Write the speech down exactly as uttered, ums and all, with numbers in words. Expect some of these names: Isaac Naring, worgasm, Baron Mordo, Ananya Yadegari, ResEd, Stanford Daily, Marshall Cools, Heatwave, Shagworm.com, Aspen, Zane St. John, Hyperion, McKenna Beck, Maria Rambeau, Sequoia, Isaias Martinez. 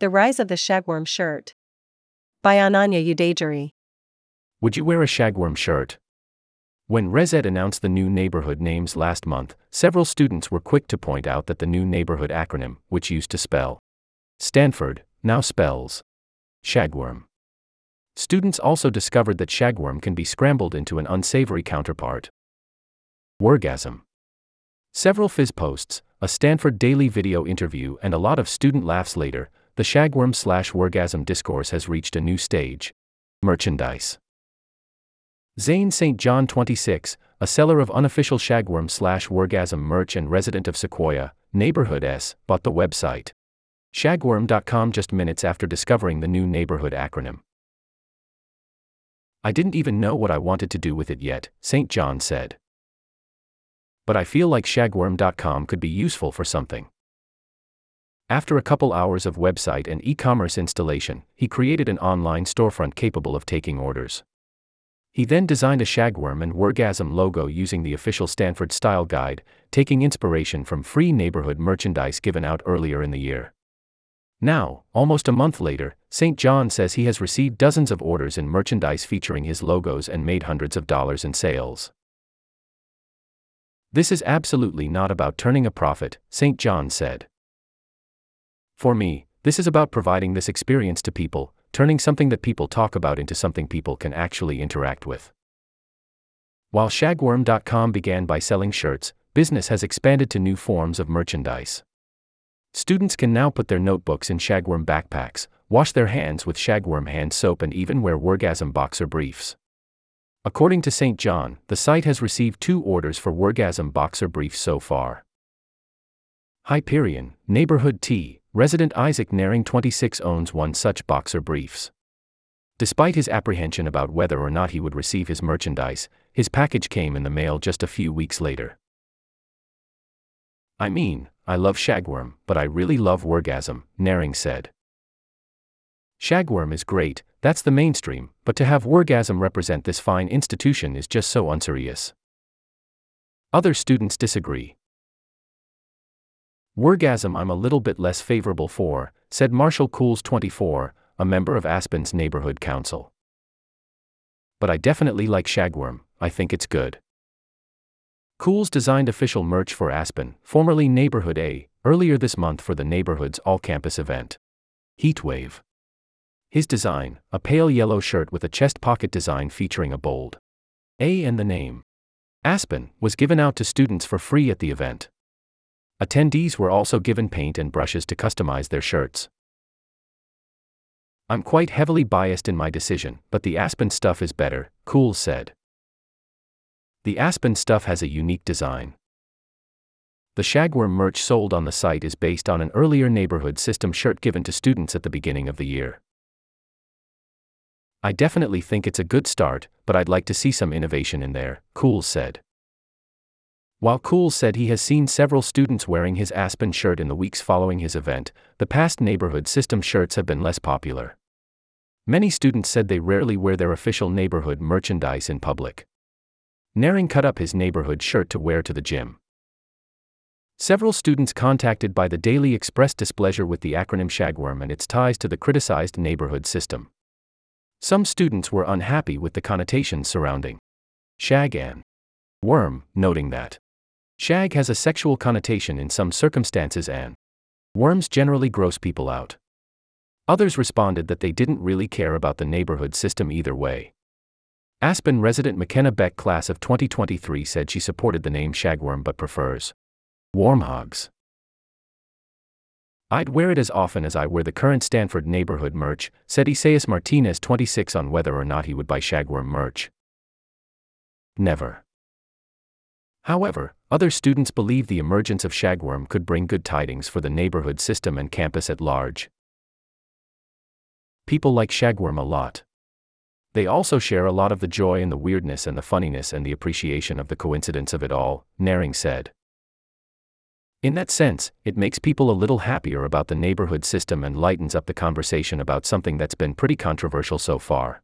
The Rise of the Shagworm Shirt by Ananya Yadegari. Would you wear a shagworm shirt? When ResEd announced the new neighborhood names last month, several students were quick to point out that the new neighborhood acronym, which used to spell Stanford, now spells shagworm. Students also discovered that shagworm can be scrambled into an unsavory counterpart, worgasm. Several F I Z posts, a Stanford Daily video interview, and a lot of student laughs later, the shagworm slash worgasm discourse has reached a new stage. Merchandise. Zane Saint John twenty-six, a seller of unofficial shagworm slash worgasm merch and resident of Sequoia, Neighborhood S, bought the website Shagworm dot com just minutes after discovering the new neighborhood acronym. "I didn't even know what I wanted to do with it yet," Saint John said. "But I feel like Shagworm dot com could be useful for something." After a couple hours of website and e-commerce installation, he created an online storefront capable of taking orders. He then designed a shagworm and worgasm logo using the official Stanford style guide, taking inspiration from free neighborhood merchandise given out earlier in the year. Now, almost a month later, Saint John says he has received dozens of orders in merchandise featuring his logos and made hundreds of dollars in sales. "This is absolutely not about turning a profit," Saint John said. "For me, this is about providing this experience to people, turning something that people talk about into something people can actually interact with." While Shagworm dot com began by selling shirts, business has expanded to new forms of merchandise. Students can now put their notebooks in shagworm backpacks, wash their hands with shagworm hand soap, and even wear worgasm boxer briefs. According to Saint John, the site has received two orders for worgasm boxer briefs so far. Hyperion, Neighborhood T, resident Isaac Naring twenty-six owns one such boxer briefs. Despite his apprehension about whether or not he would receive his merchandise, his package came in the mail just a few weeks later. "I mean, I love shagworm, but I really love worgasm," Naring said. "Shagworm is great, that's the mainstream, but to have worgasm represent this fine institution is just so unserious." Other students disagree. "Worgasm I'm a little bit less favorable for," said Marshall Cools twenty-four, a member of Aspen's neighborhood council. "But I definitely like shagworm, I think it's good." Cools designed official merch for Aspen, formerly Neighborhood A, earlier this month for the neighborhood's all-campus event, Heatwave. His design, a pale yellow shirt with a chest pocket design featuring a bold A and the name Aspen, was given out to students for free at the event. Attendees were also given paint and brushes to customize their shirts. "I'm quite heavily biased in my decision, but the Aspen stuff is better," Cool said. "The Aspen stuff has a unique design." The shagworm merch sold on the site is based on an earlier neighborhood system shirt given to students at the beginning of the year. "I definitely think it's a good start, but I'd like to see some innovation in there," Cool said. While Cool said he has seen several students wearing his Aspen shirt in the weeks following his event, the past neighborhood system shirts have been less popular. Many students said they rarely wear their official neighborhood merchandise in public. Naring cut up his neighborhood shirt to wear to the gym. Several students contacted by the Daily expressed displeasure with the acronym shagworm and its ties to the criticized neighborhood system. Some students were unhappy with the connotations surrounding shag and worm, noting that shag has a sexual connotation in some circumstances and worms generally gross people out. Others responded that they didn't really care about the neighborhood system either way. Aspen resident McKenna Beck, class of twenty twenty-three, said she supported the name shagworm but prefers warmhogs. "I'd wear it as often as I wear the current Stanford neighborhood merch," said Isaias Martinez twenty-six on whether or not he would buy shagworm merch. "Never." However, other students believe the emergence of shagworm could bring good tidings for the neighborhood system and campus at large. "People like shagworm a lot. They also share a lot of the joy and the weirdness and the funniness and the appreciation of the coincidence of it all," Naring said. "In that sense, it makes people a little happier about the neighborhood system and lightens up the conversation about something that's been pretty controversial so far."